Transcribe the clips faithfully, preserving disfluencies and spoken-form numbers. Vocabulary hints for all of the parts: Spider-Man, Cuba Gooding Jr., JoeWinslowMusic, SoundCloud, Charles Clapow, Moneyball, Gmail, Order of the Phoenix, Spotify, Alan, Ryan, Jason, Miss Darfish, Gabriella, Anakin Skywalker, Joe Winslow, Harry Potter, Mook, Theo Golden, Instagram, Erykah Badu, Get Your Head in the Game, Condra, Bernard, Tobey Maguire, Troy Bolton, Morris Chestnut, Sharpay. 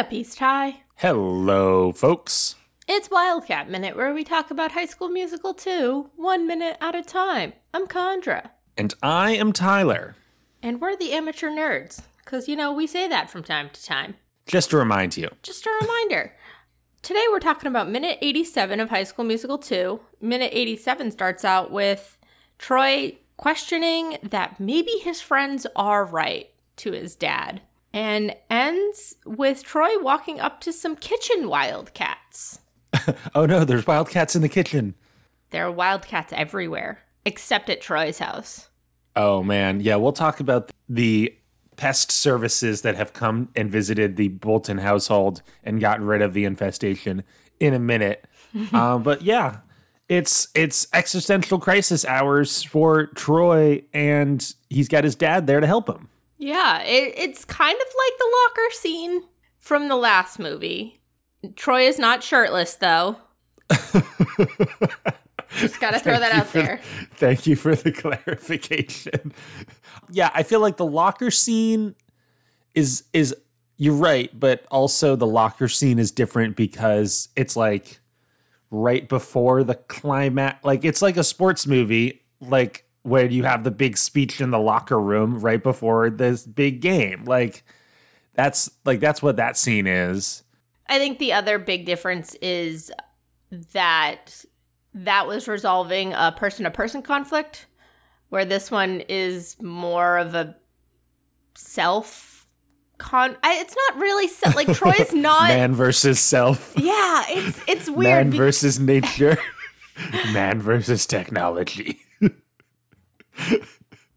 What up, East High? Hello, folks. It's Wildcat Minute, where we talk about High School Musical two, one minute at a time. I'm Condra. And I am Tyler. And we're the amateur nerds, because, you know, we say that from time to time. Just to remind you. Just a reminder. Today we're talking about Minute eighty-seven of High School Musical two. Minute eighty-seven starts out with Troy questioning that maybe his friends are right to his dad. And ends with Troy walking up to some kitchen wildcats. Oh no, there's wildcats in the kitchen. There are wildcats everywhere, except at Troy's house. Oh man, yeah, we'll talk about the pest services that have come and visited the Bolton household and gotten rid of the infestation in a minute. uh, but yeah, it's it's existential crisis hours for Troy, and he's got his dad there to help him. Yeah, it, it's kind of like the locker scene from the last movie. Troy is not shirtless, though. Just got to throw that out for, there. Thank you for the clarification. Yeah, I feel like the locker scene is, is you're right, but also the locker scene is different because it's like right before the climax. Like it's like a sports movie, like where you have the big speech in the locker room right before this big game. Like that's like that's what that scene is. I think the other big difference is that that was resolving a person-to-person conflict, where this one is more of a self con. I, it's not really se- like Troy's not man versus self. Yeah, it's it's weird. Man be- versus nature. Man versus technology.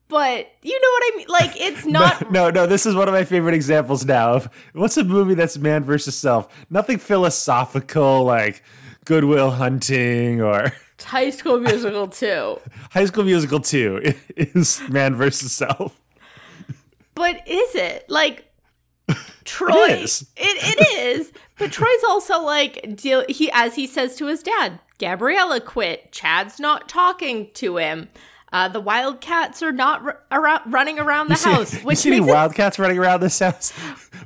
But you know what I mean? Like, it's not... No, no, no, this is one of my favorite examples now of what's a movie that's man versus self? Nothing philosophical like Goodwill Hunting or... It's High School Musical two. High School Musical two is man versus self. But is it? Like, Troy... It is. It, it is. But Troy's also like, deal, he as he says to his dad, Gabriella quit. Chad's not talking to him. Uh, the wildcats are not r- around, running around the you see, house. Which you see makes any wildcats running around this house?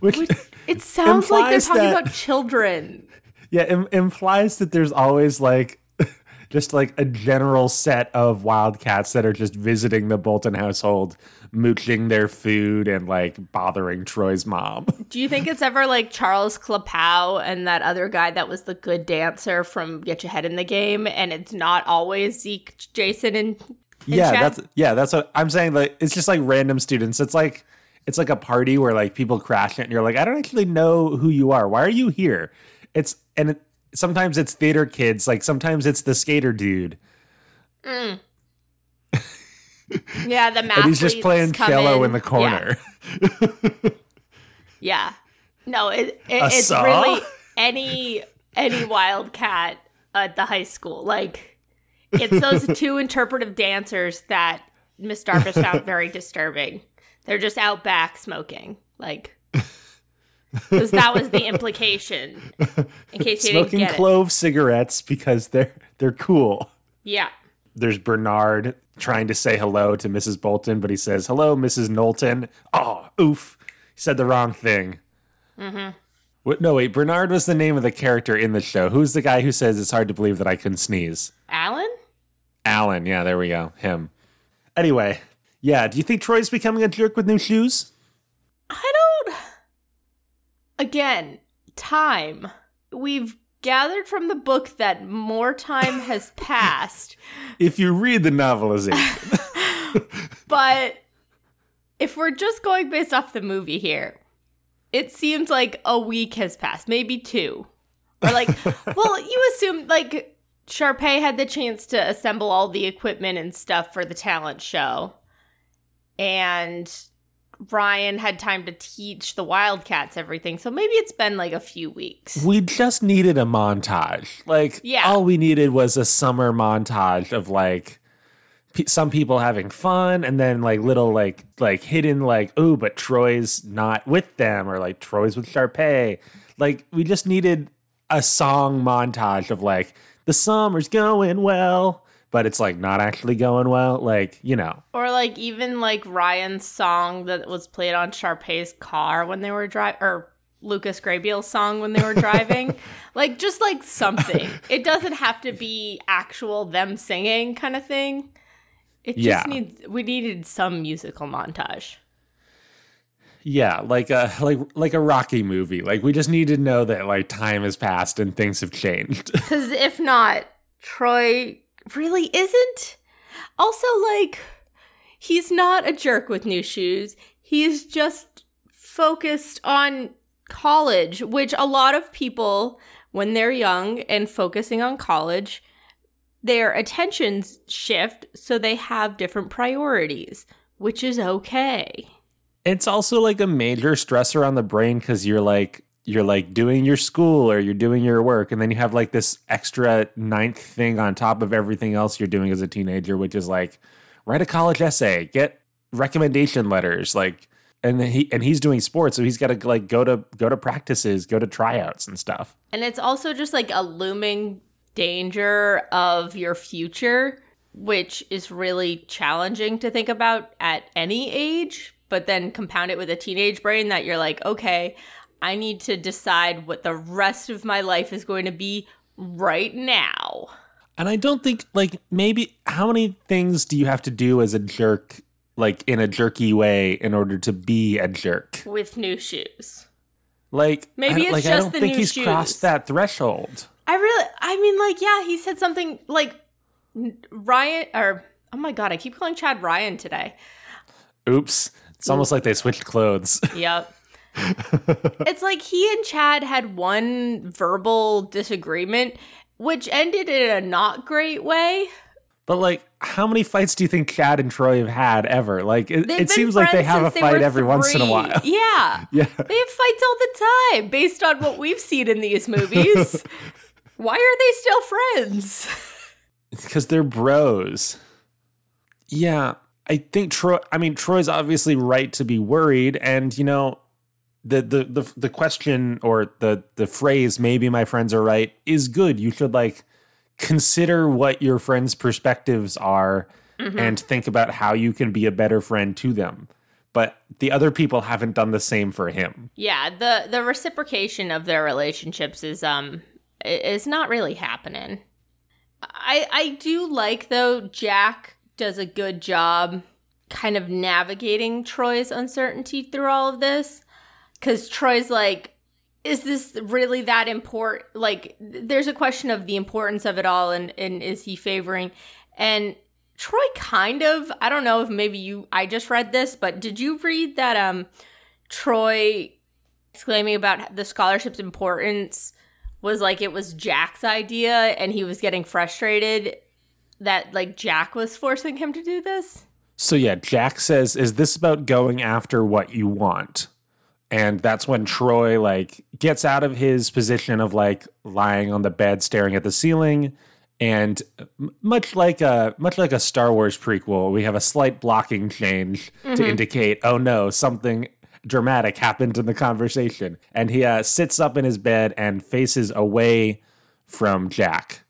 Which, which it sounds like they're talking that, about children. Yeah, it implies that there's always like just like a general set of wildcats that are just visiting the Bolton household, mooching their food and like bothering Troy's mom. Do you think it's ever like Charles Clapow and that other guy that was the good dancer from Get Your Head in the Game, and it's not always Zeke, Jason, and... And yeah, Chad? that's yeah, that's what I'm saying. Like, it's just like random students. It's like it's like a party where like people crash it, and you're like, I don't actually know who you are. Why are you here? It's and it, sometimes it's theater kids. Like sometimes it's the skater dude. Mm. Yeah, the math. And he's just playing cello in. in the corner. Yeah. Yeah. No, it, it, it's saw? really any any wildcat at the high school, like. It's those two interpretive dancers that Miss Darfish found very disturbing. They're just out back smoking. Like, because that was the implication. In case you didn't get it. Smoking clove cigarettes because they're they're cool. Yeah. There's Bernard trying to say hello to Missus Bolton, but he says, hello, Missus Knowlton. Oh, oof. He said the wrong thing. Mm-hmm. What, no, wait. Bernard was the name of the character in the show. Who's the guy who says it's hard to believe that I couldn't sneeze? Alan? Alan, yeah, there we go. Him. Anyway, yeah, do you think Troy's becoming a jerk with new shoes? I don't... Again, time. We've gathered from the book that more time has passed. If you read the novelization. But if we're just going based off the movie here, it seems like a week has passed, maybe two. Or like, well, you assume, like... Sharpay had the chance to assemble all the equipment and stuff for the talent show. And Ryan had time to teach the Wildcats everything. So maybe it's been like a few weeks. We just needed a montage. Like, yeah. All we needed was a summer montage of like p- some people having fun and then like little like like hidden like, oh, but Troy's not with them or like Troy's with Sharpay. Like we just needed a song montage of like, the summer's going well, but it's, like, not actually going well. Like, you know. Or, like, even, like, Ryan's song that was played on Sharpay's car when they were driving, or Lucas Grabeel song when they were driving. Like, just like something. It doesn't have to be actual them singing kind of thing. It just yeah. needs, we needed some musical montage. Yeah, like a like like a Rocky movie. Like, we just need to know that like time has passed and things have changed. Because if not, Troy really isn't. Also, like, he's not a jerk with new shoes. He's just focused on college, which a lot of people, when they're young and focusing on college, their attentions shift, so they have different priorities, which is okay. It's also like a major stressor on the brain because you're like you're like doing your school or you're doing your work, and then you have like this extra ninth thing on top of everything else you're doing as a teenager, which is like write a college essay, get recommendation letters, like. And he and he's doing sports, so he's got to like go to go to practices, go to tryouts and stuff. And it's also just like a looming danger of your future, which is really challenging to think about at any age. But then compound it with a teenage brain that you're like, okay, I need to decide what the rest of my life is going to be right now. And I don't think like maybe how many things do you have to do as a jerk? Like, in a jerky way in order to be a jerk. With new shoes. Like, maybe it's like, just I don't the think new he's shoes. Crossed that threshold. I really, I mean, like, yeah, he said something like Ryan, or, oh my God, I keep calling Chad Ryan today. Oops. It's Oops. Almost like they switched clothes. Yep. It's like he and Chad had one verbal disagreement, which ended in a not great way. But, like, how many fights do you think Chad and Troy have had ever? Like, it, it seems like they have a fight every three. once in a while. Yeah. yeah. They have fights all the time based on what we've seen in these movies. Why are they still friends? It's because they're bros. Yeah. I think Troy, I mean, Troy's obviously right to be worried. And, you know, the the the, the question or the, the phrase, maybe my friends are right, is good. You should, like, consider what your friends' perspectives are mm-hmm. and think about how you can be a better friend to them. But the other people haven't done the same for him. Yeah, the, the reciprocation of their relationships is um is not really happening. I I do like, though, Jack does a good job kind of navigating Troy's uncertainty through all of this. Because Troy's like, is this really that important? Like, there's a question of the importance of it all, and, and is he favoring? And Troy kind of, I don't know if maybe you, I just read this, but did you read that um, Troy exclaiming about the scholarship's importance was like it was Jack's idea and he was getting frustrated that like Jack was forcing him to do this? So yeah, Jack says, is this about going after what you want? And that's when Troy, like, gets out of his position of, like, lying on the bed, staring at the ceiling. And much like a much like a Star Wars prequel, we have a slight blocking change mm-hmm. to indicate, oh, no, something dramatic happened in the conversation. And he uh, sits up in his bed and faces away from Jack.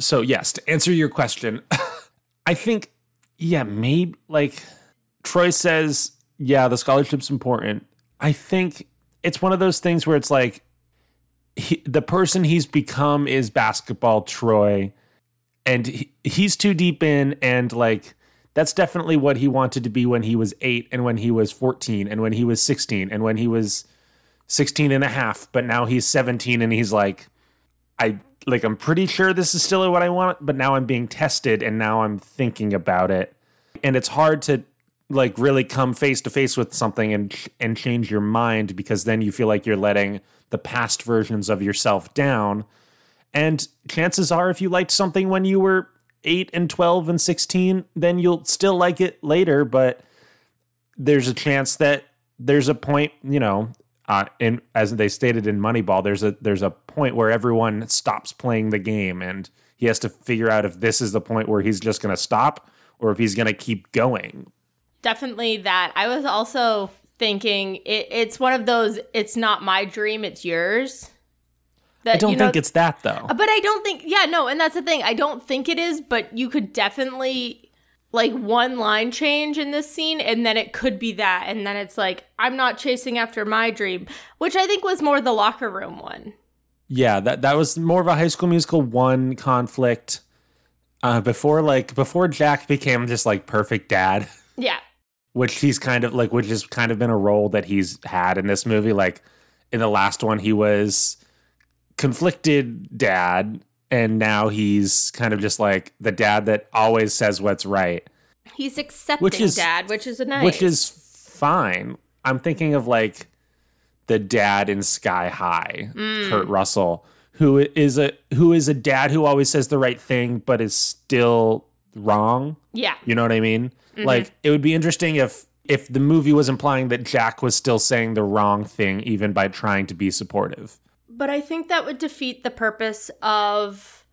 So, yes, to answer your question, I think, yeah, maybe, like, Troy says, yeah, the scholarship's important. I think it's one of those things where it's like he, the person he's become is basketball Troy, and he, he's too deep in, and like that's definitely what he wanted to be when he was eight and when he was fourteen and when he was sixteen and when he was sixteen and a half, but now he's seventeen and he's like, I like I'm pretty sure this is still what I want, but now I'm being tested and now I'm thinking about it. And it's hard to like really come face to face with something and and change your mind, because then you feel like you're letting the past versions of yourself down. And chances are, if you liked something when you were eight and twelve and sixteen, then you'll still like it later. But there's a chance that there's a point, you know, uh, and as they stated in Moneyball, there's a, there's a point where everyone stops playing the game, and he has to figure out if this is the point where he's just going to stop or if he's going to keep going. Definitely that. I was also thinking it, it's one of those, it's not my dream, it's yours. That, I don't you know, think it's that, though. But I don't think, yeah, no, and that's the thing. I don't think it is, but you could definitely like one line change in this scene, and then it could be that. And then it's like, I'm not chasing after my dream, which I think was more the locker room one. Yeah, that, that was more of a High School Musical one conflict uh, before like before Jack became just like perfect dad. Yeah. Which he's kind of like, which has kind of been a role that he's had in this movie. Like in the last one, he was conflicted dad, and now he's kind of just like the dad that always says what's right. He's accepting which is, dad, which is a nice. Which is fine. I'm thinking of like the dad in Sky High, mm. Kurt Russell, who is a who is a dad who always says the right thing, but is still wrong. Yeah. You know what I mean? Mm-hmm. Like, it would be interesting if if the movie was implying that Jack was still saying the wrong thing, even by trying to be supportive. But I think that would defeat the purpose of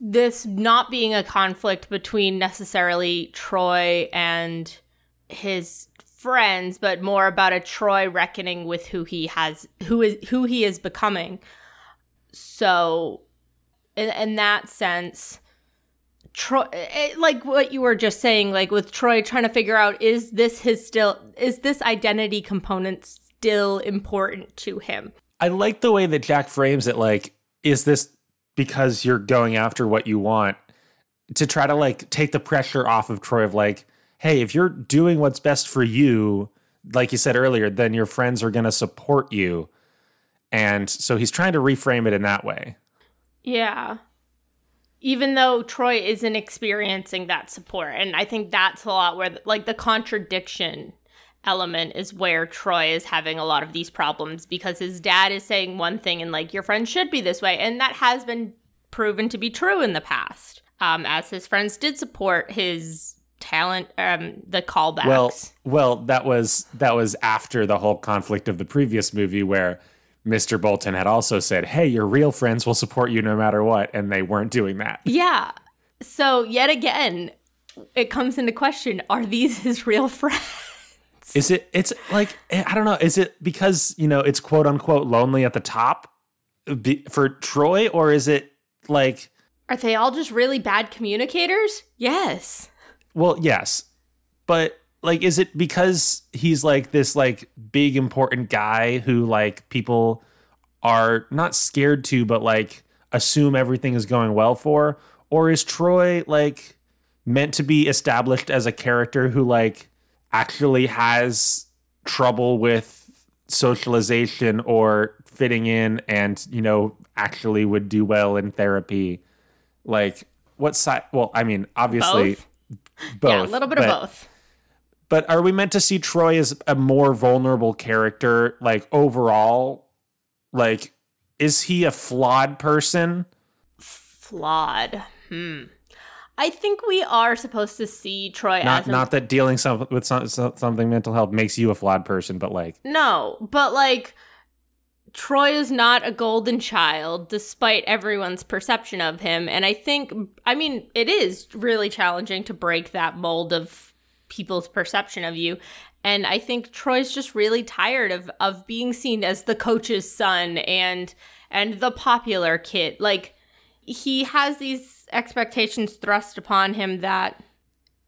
this not being a conflict between necessarily Troy and his friends, but more about a Troy reckoning with who he has, who is who he is becoming. So in, in that sense, Troy, it, like what you were just saying, like with Troy trying to figure out, is this his still, is this identity component still important to him? I like the way that Jack frames it, like, is this because you're going after what you want, to try to like take the pressure off of Troy of like, hey, if you're doing what's best for you, like you said earlier, then your friends are going to support you. And so he's trying to reframe it in that way. Yeah. Even though Troy isn't experiencing that support. And I think that's a lot where, the, like, the contradiction element is where Troy is having a lot of these problems, because his dad is saying one thing and, like, your friend should be this way. And that has been proven to be true in the past, um, as his friends did support his talent, um, the callbacks. Well, well, that was that was after the whole conflict of the previous movie where Mister Bolton had also said, hey, your real friends will support you no matter what. And they weren't doing that. Yeah. So yet again, it comes into question, are these his real friends? Is it, it's like, I don't know. Is it because, you know, it's quote unquote lonely at the top for Troy? Or is it like, are they all just really bad communicators? Yes. Well, yes. But like, is it because he's like this like big important guy who like people are not scared to, but like assume everything is going well for? Or is Troy like meant to be established as a character who like actually has trouble with socialization or fitting in, and, you know, actually would do well in therapy? Like, what side? Well, I mean, obviously both. both yeah, a little bit but, of both. But are we meant to see Troy as a more vulnerable character, like, overall? Like, is he a flawed person? Flawed. Hmm. I think we are supposed to see Troy not, as... A, not that dealing some, with some, something mental health makes you a flawed person, but, like... No, but, like, Troy is not a golden child, despite everyone's perception of him. And I think, I mean, it is really challenging to break that mold of people's perception of you. And I think Troy's just really tired of of being seen as the coach's son and and the popular kid. Like, he has these expectations thrust upon him that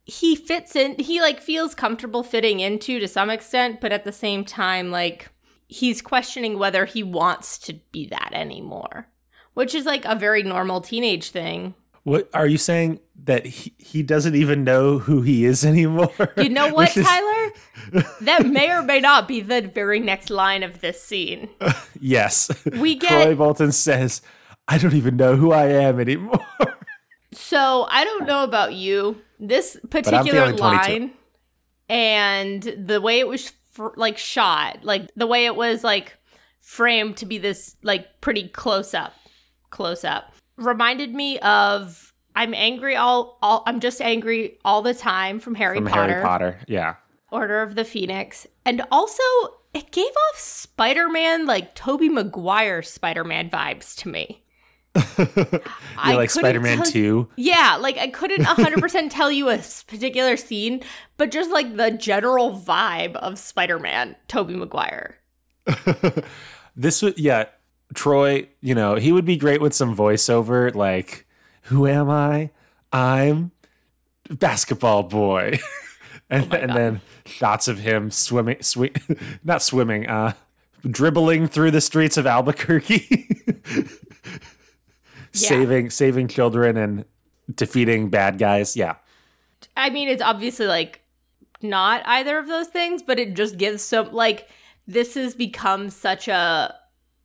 he fits in, he like feels comfortable fitting into to some extent, but at the same time, like, he's questioning whether he wants to be that anymore, which is like a very normal teenage thing. What are you saying, that he, he doesn't even know who he is anymore? You know what, is... Tyler? That may or may not be the very next line of this scene. Uh, yes. We get Troy Bolton says, I don't even know who I am anymore. So I don't know about you. This particular line and the way it was fr- like shot, like the way it was like framed to be this like pretty close up, close up. Reminded me of I'm angry all, all I'm just angry all the time from Harry from Potter. From Harry Potter, yeah. Order of the Phoenix. And also, it gave off Spider-Man, like Tobey Maguire Spider-Man vibes to me. I like Spider-Man two? Yeah, like I couldn't one hundred percent tell you a particular scene, but just like the general vibe of Spider-Man, Tobey Maguire. This was, yeah. Troy, you know, he would be great with some voiceover, like, who am I? I'm basketball boy. and, oh and then shots of him swimming, sw- not swimming, uh, dribbling through the streets of Albuquerque, yeah. saving, saving children and defeating bad guys. Yeah. I mean, it's obviously like not either of those things, but it just gives so like this has become such a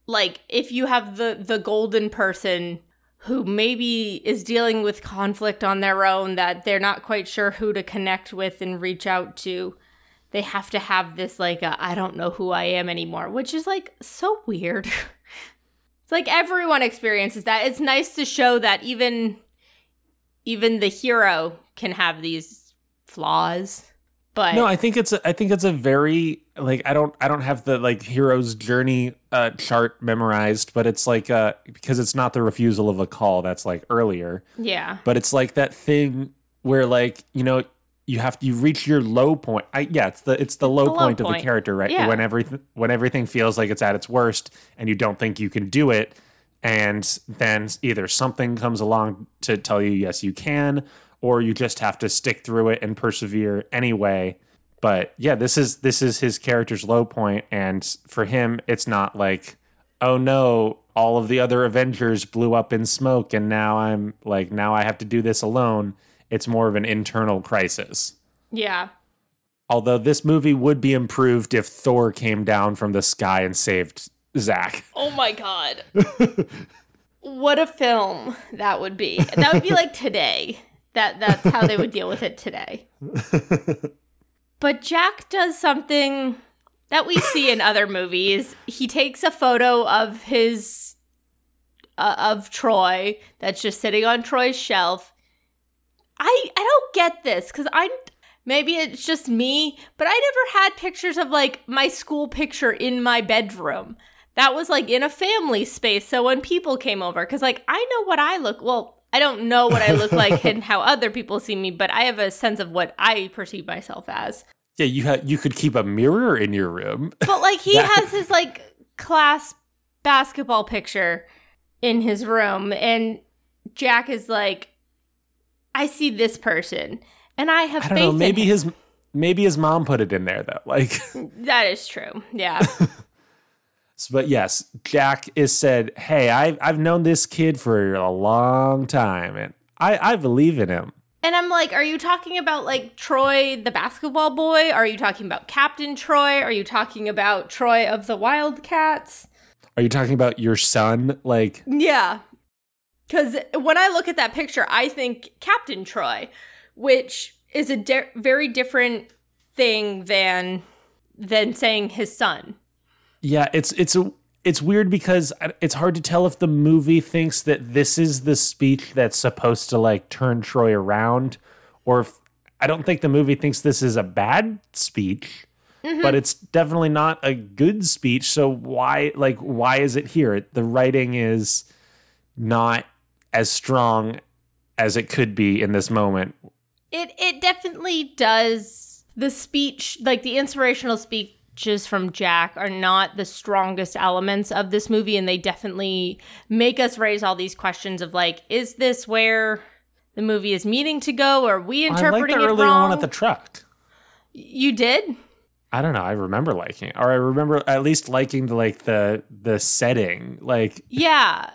like if you have the, the golden person who maybe is dealing with conflict on their own that they're not quite sure who to connect with and reach out to, they have to have this like a, I don't know who I am anymore, which is like so weird. It's like everyone experiences that. It's nice to show that even even the hero can have these flaws. But no, I think it's a, I think it's a very like I don't I don't have the like hero's journey uh, chart memorized, but it's like uh, because it's not the refusal of a call that's like earlier. Yeah. But it's like that thing where like, you know, you have to you reach your low point. I, yeah, it's the it's the low, the low point, point of the character, right? Yeah. When everything when everything feels like it's at its worst and you don't think you can do it. And then either something comes along to tell you, yes, you can, or you just have to stick through it and persevere anyway. But yeah, this is this is his character's low point. And for him, it's not like, oh, no, all of the other Avengers blew up in smoke. And now I'm like, now I have to do this alone. It's more of an internal crisis. Yeah. Although this movie would be improved if Thor came down from the sky and saved Zach. Oh my god. What a film that would be. That would be like today. That that's how they would deal with it today. But Jack does something that we see in other movies. He takes a photo of his uh, of Troy that's just sitting on Troy's shelf. I I don't get this cuz I'm maybe it's just me, but I never had pictures of like my school picture in my bedroom. That was like in a family space. So when people came over, because like I know what I look, well, I don't know what I look like and how other people see me, but I have a sense of what I perceive myself as. Yeah, you ha- you could keep a mirror in your room. But like he that- has his like class basketball picture in his room. And Jack is like, I see this person. And I have I don't faith know, maybe in him. his maybe his mom put it in there though. Like that is true. Yeah. But yes, Jack is said, hey, I've I've known this kid for a long time and I, I believe in him. And I'm like, are you talking about like Troy the basketball boy? Are you talking about Captain Troy? Are you talking about Troy of the Wildcats? Are you talking about your son? Like yeah. Cause when I look at that picture, I think Captain Troy. Which is a de- very different thing than than saying his son. Yeah, it's it's a, it's weird because it's hard to tell if the movie thinks that this is the speech that's supposed to like turn Troy around, or if, I don't think the movie thinks this is a bad speech, mm-hmm. but it's definitely not a good speech. So why like why is it here? The writing is not as strong as it could be in this moment. It it definitely does. The speech, like the inspirational speeches from Jack are not the strongest elements of this movie. And they definitely make us raise all these questions of like, is this where the movie is meaning to go? Or are we interpreting it wrong? I like the earlier one at the truck. You did? I don't know. I remember liking it. Or I remember at least liking the, like the, the setting. Like, yeah.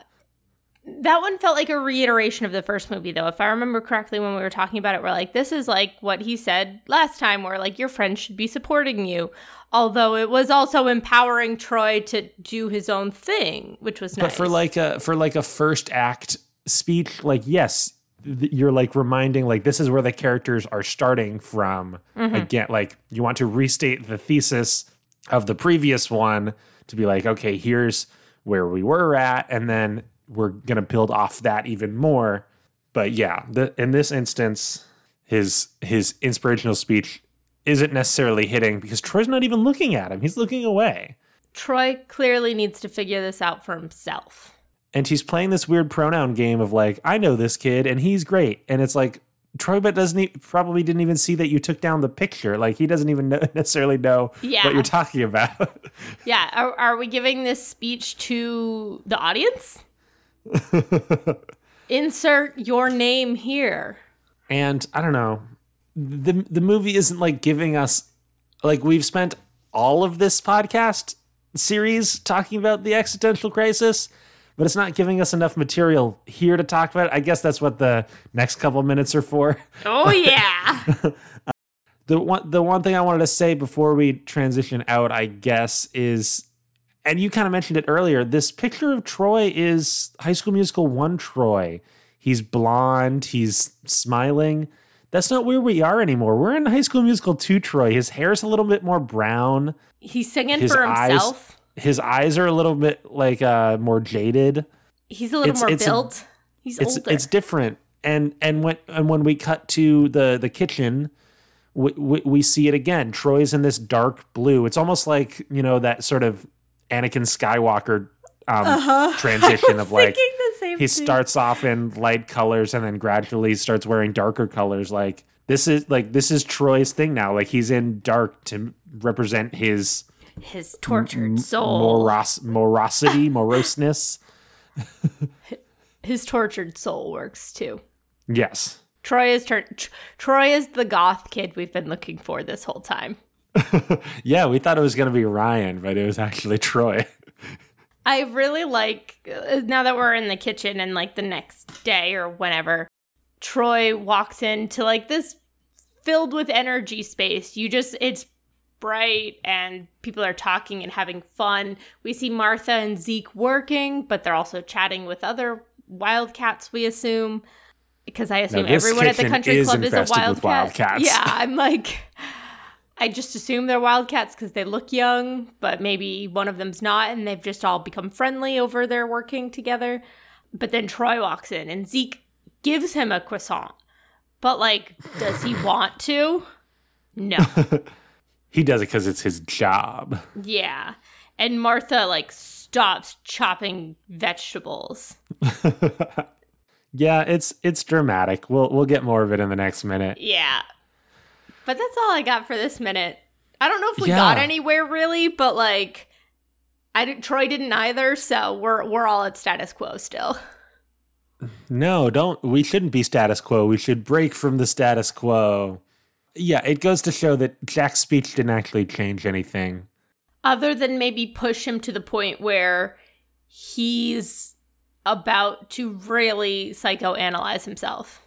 That one felt like a reiteration of the first movie, though. If I remember correctly, when we were talking about it, we're like, this is like what he said last time, where like your friends should be supporting you. Although it was also empowering Troy to do his own thing, which was nice. But for like a for like a first act speech, like, yes, th- you're like reminding like this is where the characters are starting from. Mm-hmm. Again, like you want to restate the thesis of the previous one to be like, OK, here's where we were at. And then we're going to build off that even more. But yeah, the, in this instance, his his inspirational speech isn't necessarily hitting because Troy's not even looking at him. He's looking away. Troy clearly needs to figure this out for himself. And he's playing this weird pronoun game of like, I know this kid and he's great. And it's like, Troy but doesn't he, probably didn't even see that you took down the picture. Like he doesn't even know, necessarily know yeah. what you're talking about. yeah. Are, are we giving this speech to the audience? Insert your name here. And I don't know, the the movie isn't like giving us, like, we've spent all of this podcast series talking about the existential crisis, but it's not giving us enough material here to talk about it. I guess that's what the next couple minutes are for. Oh, yeah. The one, the one thing I wanted to say before we transition out, I guess, is, and you kind of mentioned it earlier, this picture of Troy is High School Musical one Troy. He's blonde. He's smiling. That's not where we are anymore. We're in High School Musical two Troy. His hair's a little bit more brown. He's singing his for himself. Eyes, his eyes are a little bit like uh, more jaded. He's a little it's, more it's built. A, He's it's, older. It's different. And and when and when we cut to the the kitchen, we, we we see it again. Troy's in this dark blue. It's almost like, you know, that sort of Anakin Skywalker um, uh-huh. transition of like he thing. starts off in light colors and then gradually starts wearing darker colors. Like this is like this is Troy's thing now. Like he's in dark to represent his his tortured m- soul, moros- morosity, moroseness. His tortured soul works too. Yes. Troy is tur- Tr- Troy is the goth kid we've been looking for this whole time. Yeah, we thought it was going to be Ryan, but it was actually Troy. I really like, now that we're in the kitchen and like the next day or whenever, Troy walks into like this filled with energy space. You just, it's bright and people are talking and having fun. We see Martha and Zeke working, but they're also chatting with other wildcats, we assume. Because I assume everyone at the country club is a wildcat. Yeah, I'm like, I just assume they're wildcats because they look young, but maybe one of them's not, and they've just all become friendly over there working together. But then Troy walks in, and Zeke gives him a croissant. But, like, does he want to? No. He does it because it's his job. Yeah. And Martha, like, stops chopping vegetables. Yeah, it's it's dramatic. We'll we'll get more of it in the next minute. Yeah. But that's all I got for this minute. I don't know if we yeah. got anywhere really, but like I didn't Troy didn't either, so we're we're all at status quo still. No, don't we shouldn't be status quo. We should break from the status quo. Yeah, it goes to show that Jack's speech didn't actually change anything. Other than maybe push him to the point where he's about to really psychoanalyze himself.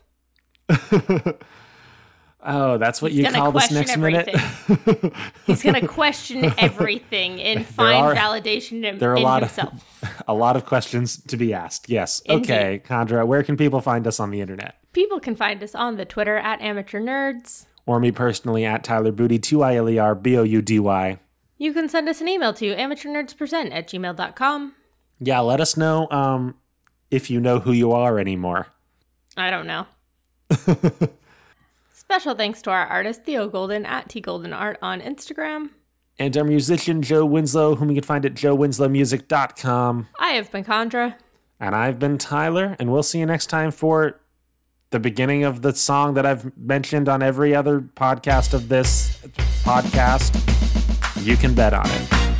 Oh, that's what He's you call this next everything. minute? He's going to question everything and find are, validation in, there are a in lot himself. Of, a lot of questions to be asked. Yes. Indeed. Okay, Condra, where can people find us on the internet? People can find us on the Twitter at Amateur Nerds. Or me personally at Tyler Booty, T Y L E R B O U D Y. You can send us an email to amateurnerdspresent at gmail dot com. Yeah, let us know um, if you know who you are anymore. I don't know. Special thanks to our artist, Theo Golden, at TGoldenArt on Instagram. And our musician, Joe Winslow, whom you can find at Joe Winslow Music dot com. I have been Condra. And I've been Tyler. And we'll see you next time for the beginning of the song that I've mentioned on every other podcast of this podcast. You can bet on it.